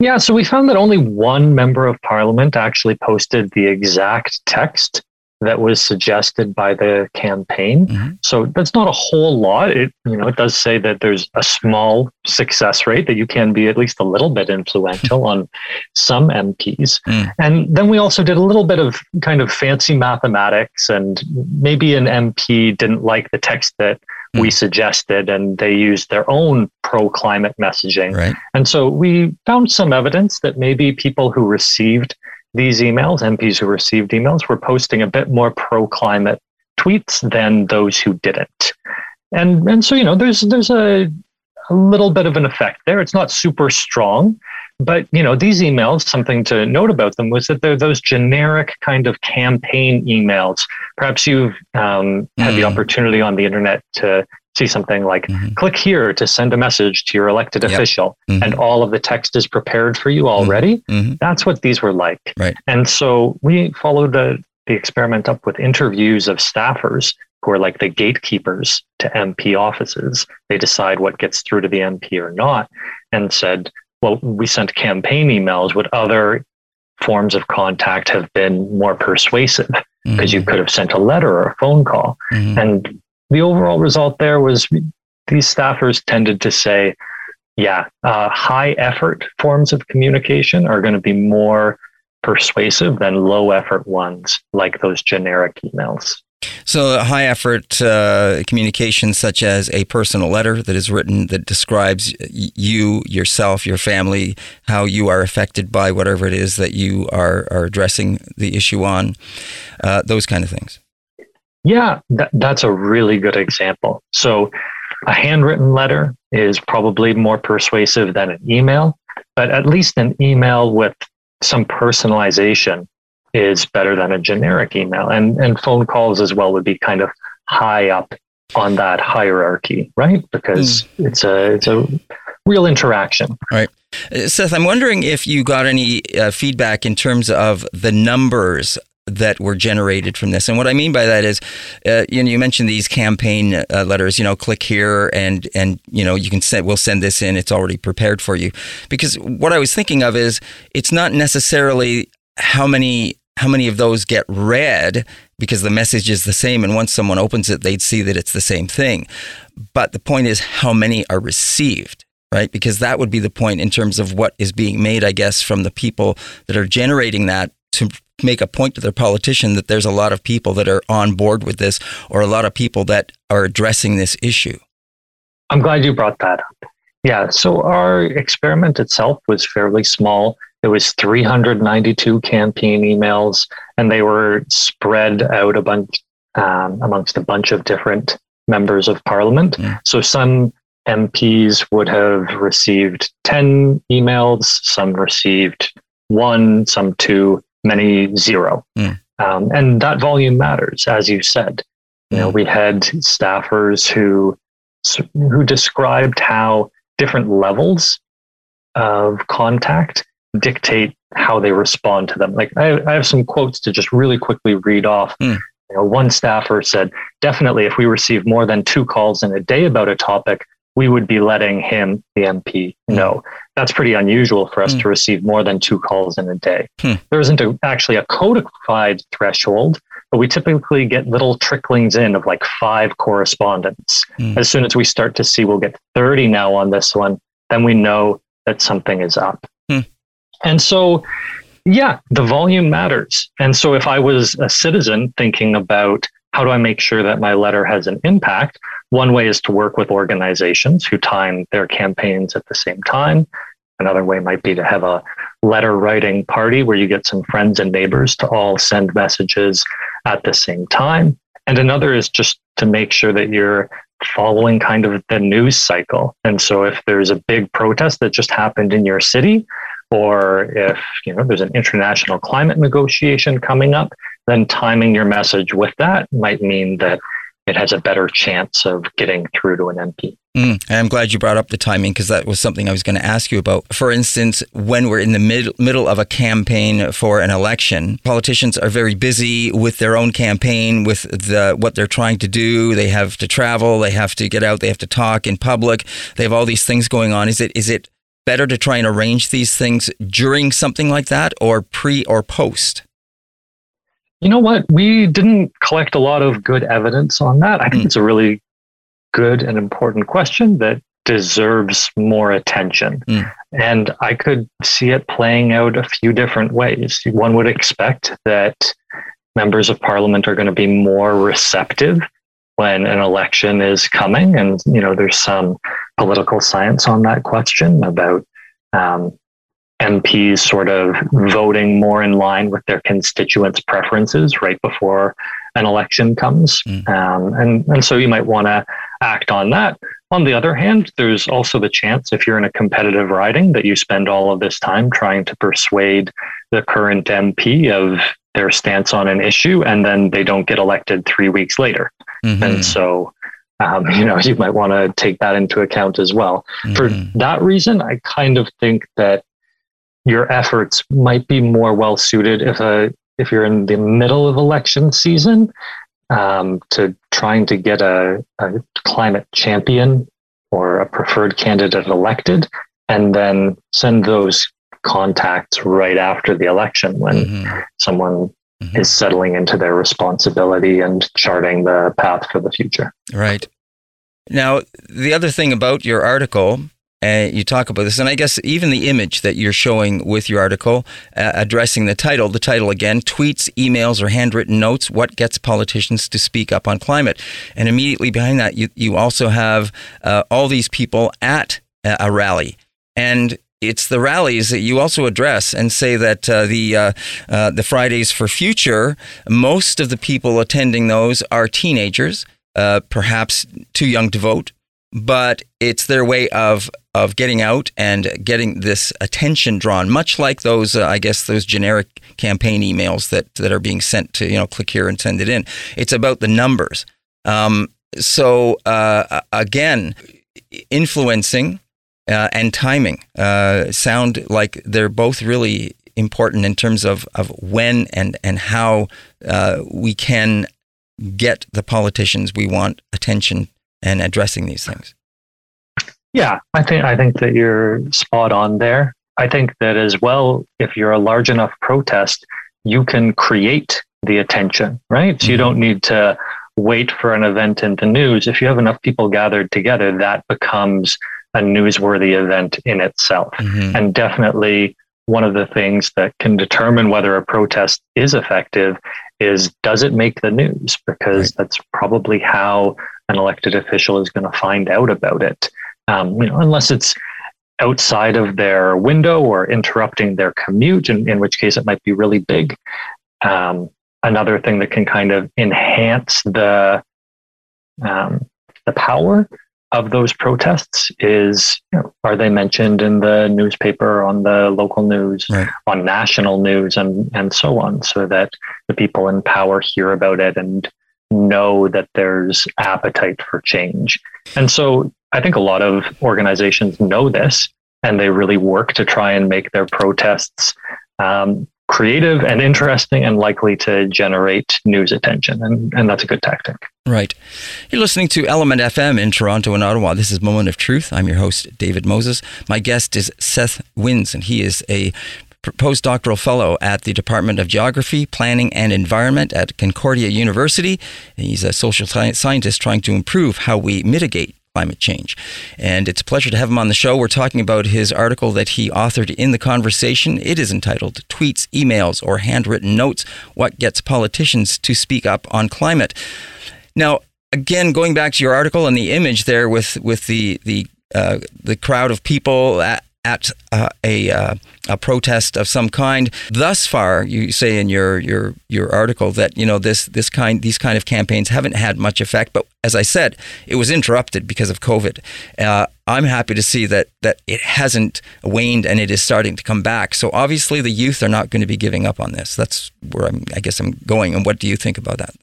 Yeah, so we found that only one member of parliament actually posted the exact text that was suggested by the campaign. Mm-hmm. So that's not a whole lot. It, you know, it does say that there's a small success rate, that you can be at least a little bit influential on some M Ps. Mm. And then we also did a little bit of kind of fancy mathematics, and maybe an M P didn't like the text that mm. we suggested, and they used their own pro-climate messaging. Right. And so we found some evidence that maybe people who received these emails, M Ps who received emails, were posting a bit more pro-climate tweets than those who didn't. And and so, you know, there's there's a, a little bit of an effect there. It's not super strong, but, you know, these emails, something to note about them was that they're those generic kind of campaign emails. Perhaps you've um, had mm-hmm. the opportunity on the internet to see something like, mm-hmm. click here to send a message to your elected yep. official, mm-hmm. and all of the text is prepared for you already. Mm-hmm. That's what these were like. Right. And so we followed the, the experiment up with interviews of staffers who are like the gatekeepers to M P offices. They decide what gets through to the M P or not, and said, well, we sent campaign emails. Would other forms of contact have been more persuasive? Because mm-hmm. you could have sent a letter or a phone call. Mm-hmm. And the overall result there was these staffers tended to say, yeah, uh, high effort forms of communication are going to be more persuasive than low effort ones, like those generic emails. So high effort uh, communication, such as a personal letter that is written that describes you, yourself, your family, how you are affected by whatever it is that you are, are addressing the issue on, uh, those kind of things. Yeah, that, that's a really good example. So a handwritten letter is probably more persuasive than an email, but at least an email with some personalization is better than a generic email. And and phone calls as well would be kind of high up on that hierarchy, right? Because mm. it's a it's a real interaction. Right. Seth, I'm wondering if you got any uh, feedback in terms of the numbers that were generated from this. And what I mean by that is, uh, you know, you mentioned these campaign uh, letters, you know, click here and, and, you know, you can send, we'll send this in, it's already prepared for you. Because what I was thinking of is, it's not necessarily how many, how many of those get read, because the message is the same. And once someone opens it, they'd see that it's the same thing. But the point is how many are received. Right, because that would be the point in terms of what is being made, I guess, from the people that are generating that, to make a point to their politician that there's a lot of people that are on board with this, or a lot of people that are addressing this issue. I'm glad you brought that up. Yeah, so our experiment itself was fairly small. It was three hundred ninety-two campaign emails, and they were spread out a bunch um, amongst a bunch of different members of parliament. Mm. So some M Ps would have received ten emails, some received one, some two, many zero. Mm. Um, and that volume matters, as you said. You mm. know, we had staffers who who described how different levels of contact dictate how they respond to them. Like, I, I have some quotes to just really quickly read off. Mm. You know, one staffer said, definitely if we receive more than two calls in a day about a topic, we would be letting him, the M P, know. That's pretty unusual for us mm. to receive more than two calls in a day. Hmm. There isn't a, actually a codified threshold, but we typically get little tricklings in of like five correspondents. Mm. As soon as we start to see, we'll get thirty now on this one, then we know that something is up. Hmm. And so, yeah, the volume matters. And so if I was a citizen thinking about how do I make sure that my letter has an impact, one way is to work with organizations who time their campaigns at the same time. Another way might be to have a letter writing party where you get some friends and neighbors to all send messages at the same time. And another is just to make sure that you're following kind of the news cycle. And so if there's a big protest that just happened in your city, or if, you know, there's an international climate negotiation coming up, then timing your message with that might mean that it has a better chance of getting through to an M P. Mm, I'm glad you brought up the timing, because that was something I was going to ask you about. For instance, when we're in the mid- middle of a campaign for an election, politicians are very busy with their own campaign, with the what they're trying to do. They have to travel, they have to get out, they have to talk in public. They have all these things going on. Is it is it better to try and arrange these things during something like that, or pre or post? You know what? We didn't collect a lot of good evidence on that. I think mm. it's a really good and important question that deserves more attention. Mm. And I could see it playing out a few different ways. One would expect that members of parliament are going to be more receptive when an election is coming. And, you know, there's some political science on that question about um M Ps sort of voting more in line with their constituents' preferences right before an election comes. Mm. Um, and, and so you might want to act on that. On the other hand, there's also the chance, if you're in a competitive riding, that you spend all of this time trying to persuade the current M P of their stance on an issue, and then they don't get elected three weeks later. Mm-hmm. And so Um, you know, you might want to take that into account as well. Mm-hmm. For that reason, I kind of think that your efforts might be more well suited if a if you're in the middle of election season um, to trying to get a, a climate champion or a preferred candidate elected, and then send those contacts right after the election when mm-hmm. someone is settling into their responsibility and charting the path for the future. Right. Now, the other thing about your article, uh, you talk about this, and I guess even the image that you're showing with your article, uh, addressing the title, the title again, tweets, emails, or handwritten notes, what gets politicians to speak up on climate? And immediately behind that, you, you also have uh, all these people at a rally. And it's the rallies that you also address and say that uh, the uh, uh, the Fridays for Future, most of the people attending those are teenagers, uh, perhaps too young to vote, but it's their way of of getting out and getting this attention drawn, much like those, uh, I guess, those generic campaign emails that, that are being sent to, you know, click here and send it in. It's about the numbers. Um, so, uh, again, influencing Uh, and timing uh, sound like they're both really important in terms of, of when and, and how uh, we can get the politicians we want attention and addressing these things. Yeah, I think I think that you're spot on there. I think that as well, if you're a large enough protest, you can create the attention, right? So mm-hmm. you don't need to wait for an event in the news. If you have enough people gathered together, that becomes a newsworthy event in itself. Mm-hmm. And definitely one of the things that can determine whether a protest is effective is, does it make the news? Because right. that's probably how an elected official is going to find out about it. Um, you know, unless it's outside of their window or interrupting their commute, in, in which case it might be really big. Um, another thing that can kind of enhance the um, the power of those protests is, you know, are they mentioned in the newspaper, on the local news, right. on national news, and, and so on, so that the people in power hear about it and know that there's appetite for change. And so I think a lot of organizations know this, and they really work to try and make their protests um, creative and interesting and likely to generate news attention. And, and that's a good tactic. Right. You're listening to Element F M in Toronto and Ottawa. This is Moment of Truth. I'm your host, David Moses. My guest is Seth Wins, and he is a postdoctoral fellow at the Department of Geography, Planning, and Environment at Concordia University. He's a social scientist trying to improve how we mitigate climate change. And it's a pleasure to have him on the show. We're talking about his article that he authored in The Conversation. It is entitled Tweets, Emails, or Handwritten Notes, What Gets Politicians to Speak Up on Climate. Now, again, going back to your article and the image there with, with the the uh, the crowd of people at, at uh, a uh, a protest of some kind. Thus far, you say in your your your article that you know this this kind these kind of campaigns haven't had much effect. But as I said, it was interrupted because of COVID. Uh, I'm happy to see that that it hasn't waned and it is starting to come back. So obviously, the youth are not going to be giving up on this. That's where I'm, I guess I'm going. And what do you think about that?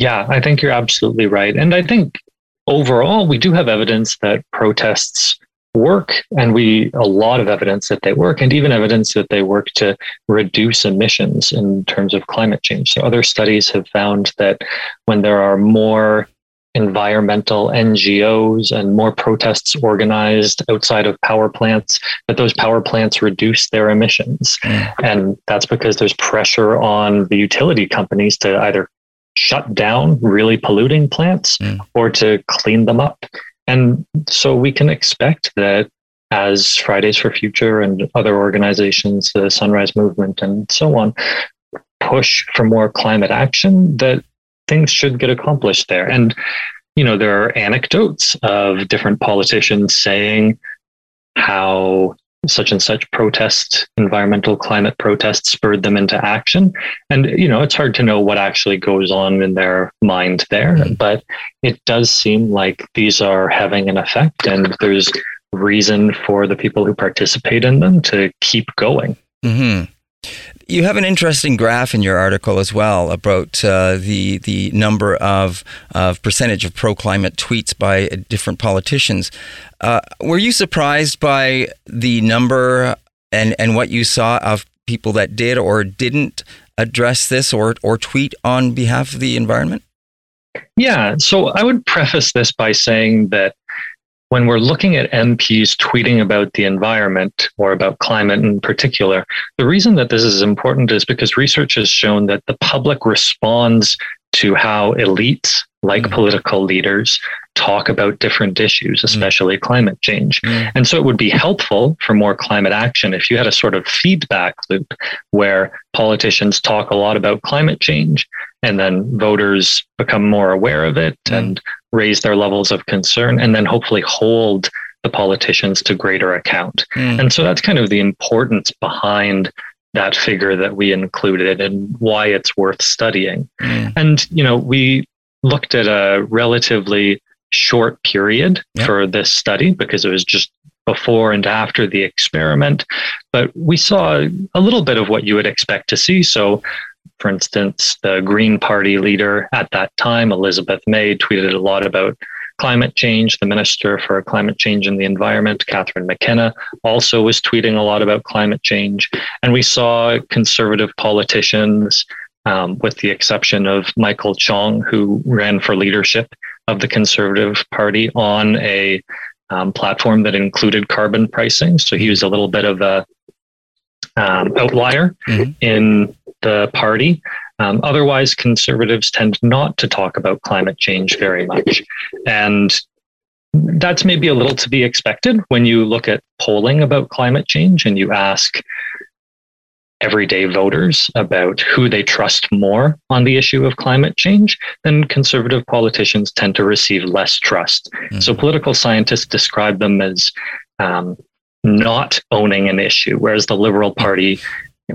Yeah, I think you're absolutely right. And I think overall, we do have evidence that protests work, and we a lot of evidence that they work, and even evidence that they work to reduce emissions in terms of climate change. So other studies have found that when there are more environmental N G Os and more protests organized outside of power plants, that those power plants reduce their emissions. And that's because there's pressure on the utility companies to either shut down really polluting plants mm. or to clean them up. And so we can expect that as Fridays for Future and other organizations, the Sunrise Movement and so on, push for more climate action, that things should get accomplished there. And, you know, there are anecdotes of different politicians saying how such and such protest, environmental climate protests, spurred them into action. And, you know, it's hard to know what actually goes on in their mind there, mm-hmm. but it does seem like these are having an effect, and there's reason for the people who participate in them to keep going. Mm-hmm. You have an interesting graph in your article as well about uh, the the number of of percentage of pro-climate tweets by different politicians. Uh, were you surprised by the number and, and what you saw of people that did or didn't address this or or tweet on behalf of the environment? Yeah, so I would preface this by saying that when we're looking at M Ps tweeting about the environment or about climate in particular, the reason that this is important is because research has shown that the public responds to how elites, like mm-hmm. political leaders, talk about different issues, especially mm-hmm. climate change. Mm-hmm. And so it would be helpful for more climate action if you had a sort of feedback loop where politicians talk a lot about climate change, and then voters become more aware of it mm-hmm. and raise their levels of concern, and then hopefully hold the politicians to greater account. Mm. And so that's kind of the importance behind that figure that we included and why it's worth studying. Mm. And, you know, we looked at a relatively short period yep. for this study because it was just before and after the experiment, but we saw a little bit of what you would expect to see. So, for instance, the Green Party leader at that time, Elizabeth May, tweeted a lot about climate change. The Minister for Climate Change and the Environment, Catherine McKenna, also was tweeting a lot about climate change. And we saw conservative politicians, um, with the exception of Michael Chong, who ran for leadership of the Conservative Party on a um, platform that included carbon pricing. So he was a little bit of a um, outlier mm-hmm. in the party. Um, otherwise, conservatives tend not to talk about climate change very much. And that's maybe a little to be expected when you look at polling about climate change and you ask everyday voters about who they trust more on the issue of climate change, then conservative politicians tend to receive less trust. Mm-hmm. So political scientists describe them as um, not owning an issue, whereas the Liberal Party,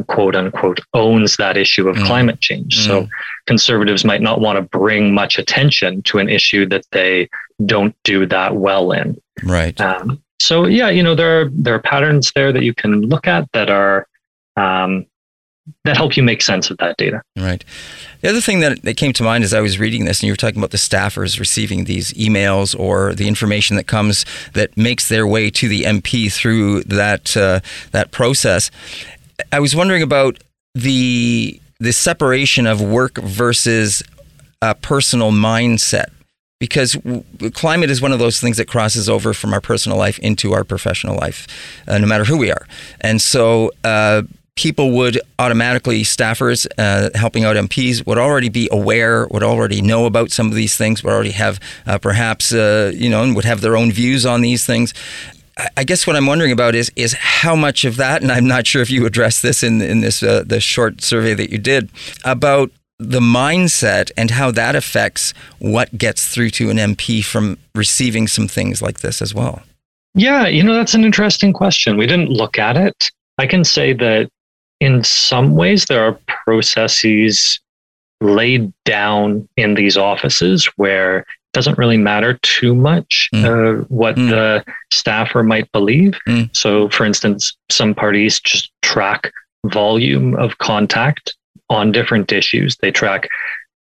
quote unquote, owns that issue of mm. climate change. Mm. So conservatives might not want to bring much attention to an issue that they don't do that well in. Right. Um, so yeah, you know, there are, there are patterns there that you can look at that are, um, that help you make sense of that data. Right. The other thing that, that came to mind as I was reading this, and you were talking about the staffers receiving these emails or the information that comes that makes their way to the M P through that, uh, that process. I was wondering about the the separation of work versus uh, personal mindset, because w- climate is one of those things that crosses over from our personal life into our professional life, uh, no matter who we are. And so uh, people would automatically, staffers uh, helping out M Ps would already be aware, would already know about some of these things, would already have uh, perhaps, uh, you know, and would have their own views on these things. I guess what I'm wondering about is is how much of that, and I'm not sure if you addressed this in in this uh, the short survey that you did, about the mindset and how that affects what gets through to an M P from receiving some things like this as well. Yeah, you know, that's an interesting question. We didn't look at it. I can say that in some ways there are processes laid down in these offices where doesn't really matter too much mm. uh, what mm. the staffer might believe. Mm. So, for instance, some parties just track volume of contact on different issues. They track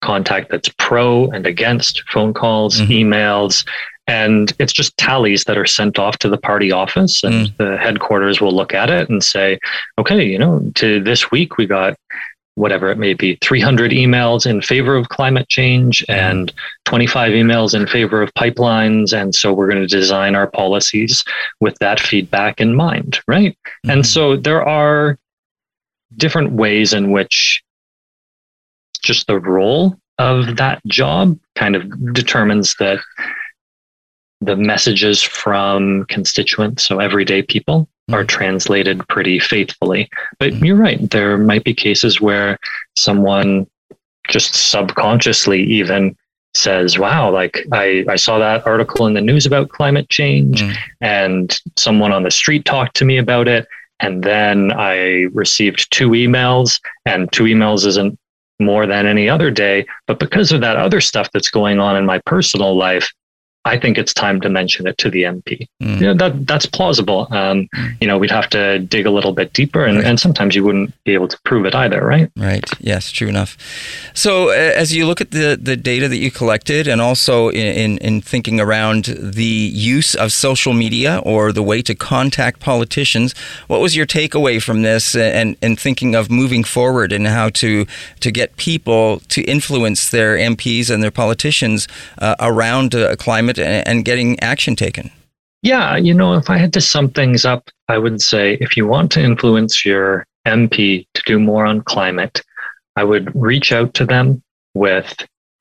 contact that's pro and against, phone calls, mm-hmm. emails, and it's just tallies that are sent off to the party office, and mm. the headquarters will look at it and say, okay, you know, to this week we got whatever it may be, three hundred emails in favor of climate change and twenty-five emails in favor of pipelines. And so we're going to design our policies with that feedback in mind, right? Mm-hmm. And so there are different ways in which just the role of that job kind of determines that the messages from constituents, so everyday people, are translated pretty faithfully. But you're right, there might be cases where someone just subconsciously even says, wow, like I, I saw that article in the news about climate change mm. and someone on the street talked to me about it. And then I received two emails, and two emails isn't more than any other day. But because of that other stuff that's going on in my personal life, I think it's time to mention it to the M P. Mm. You know, that that's plausible. Um, mm. You know, we'd have to dig a little bit deeper, and, right. and sometimes you wouldn't be able to prove it either, right? Right. Yes, true enough. So uh, as you look at the, the data that you collected, and also in, in, in thinking around the use of social media or the way to contact politicians, what was your takeaway from this, and, and thinking of moving forward and how to, to get people to influence their M Ps and their politicians uh, around uh, climate and getting action taken? Yeah, you know, if I had to sum things up, I would say if you want to influence your M P to do more on climate, I would reach out to them with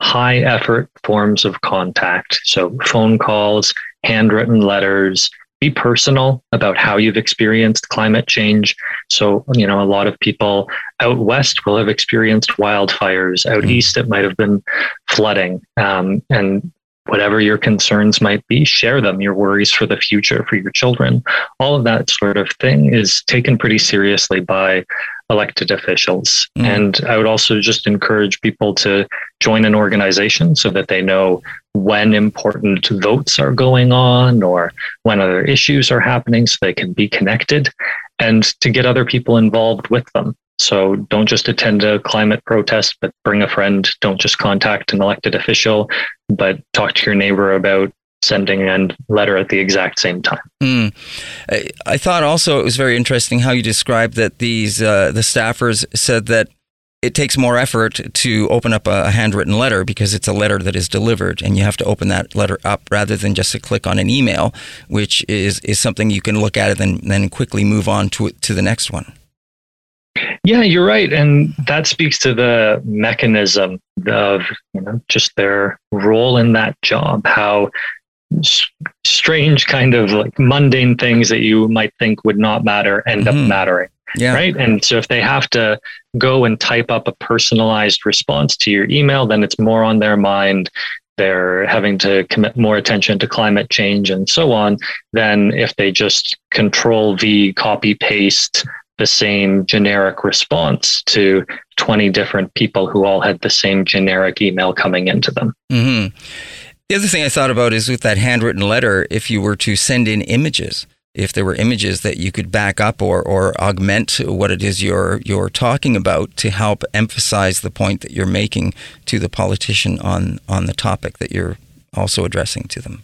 high effort forms of contact. So phone calls, handwritten letters, be personal about how you've experienced climate change. So, you know, a lot of people out west will have experienced wildfires. Out mm-hmm. east, it might have been flooding. Um, and whatever your concerns might be, share them, your worries for the future, for your children. All of that sort of thing is taken pretty seriously by elected officials. Mm. And I would also just encourage people to join an organization so that they know when important votes are going on or when other issues are happening so they can be connected, and to get other people involved with them. So don't just attend a climate protest, but bring a friend. Don't just contact an elected official, but talk to your neighbor about sending a letter at the exact same time. Mm. I, I thought also it was very interesting how you described that these uh, the staffers said that it takes more effort to open up a handwritten letter because it's a letter that is delivered, and you have to open that letter up rather than just to click on an email, which is, is something you can look at it and then quickly move on to to the next one. Yeah, you're right. And that speaks to the mechanism of, you know, just their role in that job, how s- strange kind of like mundane things that you might think would not matter end mm-hmm. up mattering. Yeah. Right. And so if they have to go and type up a personalized response to your email, then it's more on their mind. They're having to commit more attention to climate change and so on than if they just control V, copy paste the same generic response to twenty different people who all had the same generic email coming into them. Mm-hmm. The other thing I thought about is with that handwritten letter, if you were to send in images, if there were images that you could back up or or augment what it is you're you're talking about to help emphasize the point that you're making to the politician on on the topic that you're also addressing to them.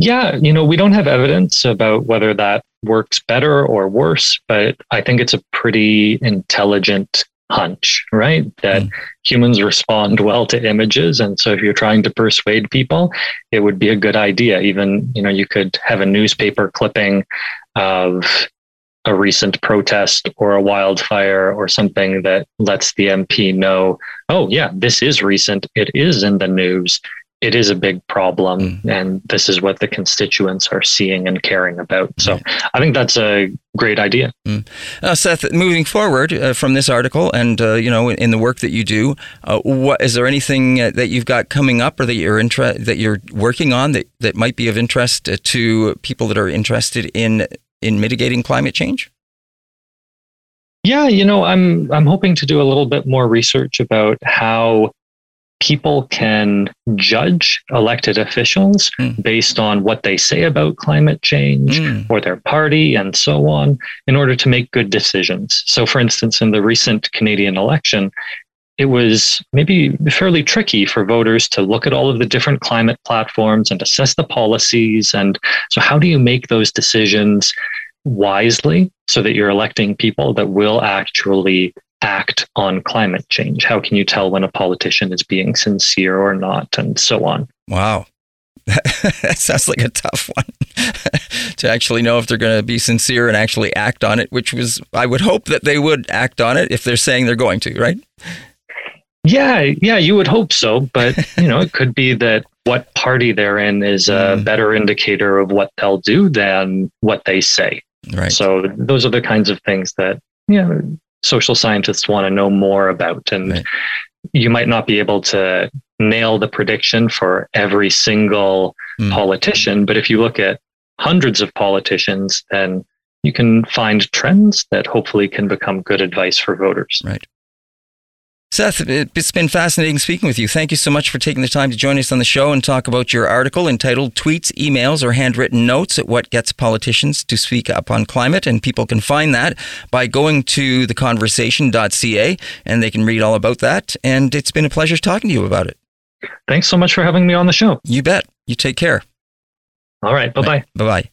Yeah, you know, we don't have evidence about whether that works better or worse, but I think it's a pretty intelligent hunch, right? That mm. humans respond well to images. And so if you're trying to persuade people, it would be a good idea. Even, you know, you could have a newspaper clipping of a recent protest or a wildfire or something that lets the M P know, oh yeah, this is recent. It is in the news. It is a big problem. Mm-hmm. And this is what the constituents are seeing and caring about. So yeah. I think that's a great idea. Mm. Uh, Seth, moving forward uh, from this article and, uh, you know, in the work that you do, uh, what, is there anything that you've got coming up or that you're inter- that you're working on that, that might be of interest to people that are interested in, in mitigating climate change? Yeah, you know, I'm, I'm hoping to do a little bit more research about how people can judge elected officials mm. based on what they say about climate change mm. or their party and so on in order to make good decisions. So, for instance, in the recent Canadian election, it was maybe fairly tricky for voters to look at all of the different climate platforms and assess the policies. And so how do you make those decisions wisely so that you're electing people that will actually act on climate change? How can you tell when a politician is being sincere or not, and so on? Wow. That sounds like a tough one to actually know if they're going to be sincere and actually act on it, which was, I would hope that they would act on it if they're saying they're going to, right? Yeah, yeah, you would hope so. But, you know, it could be that what party they're in is a mm. better indicator of what they'll do than what they say. Right. So those are the kinds of things that, you know, social scientists want to know more about. And right. you might not be able to nail the prediction for every single mm. politician, but if you look at hundreds of politicians, then you can find trends that hopefully can become good advice for voters. Right. Seth, it's been fascinating speaking with you. Thank you so much for taking the time to join us on the show and talk about your article entitled Tweets, Emails, or Handwritten Notes at What Gets Politicians to Speak Up on Climate. And people can find that by going to the conversation dot c a and they can read all about that. And it's been a pleasure talking to you about it. Thanks so much for having me on the show. You bet. You take care. All right. Bye-bye. All right, bye-bye.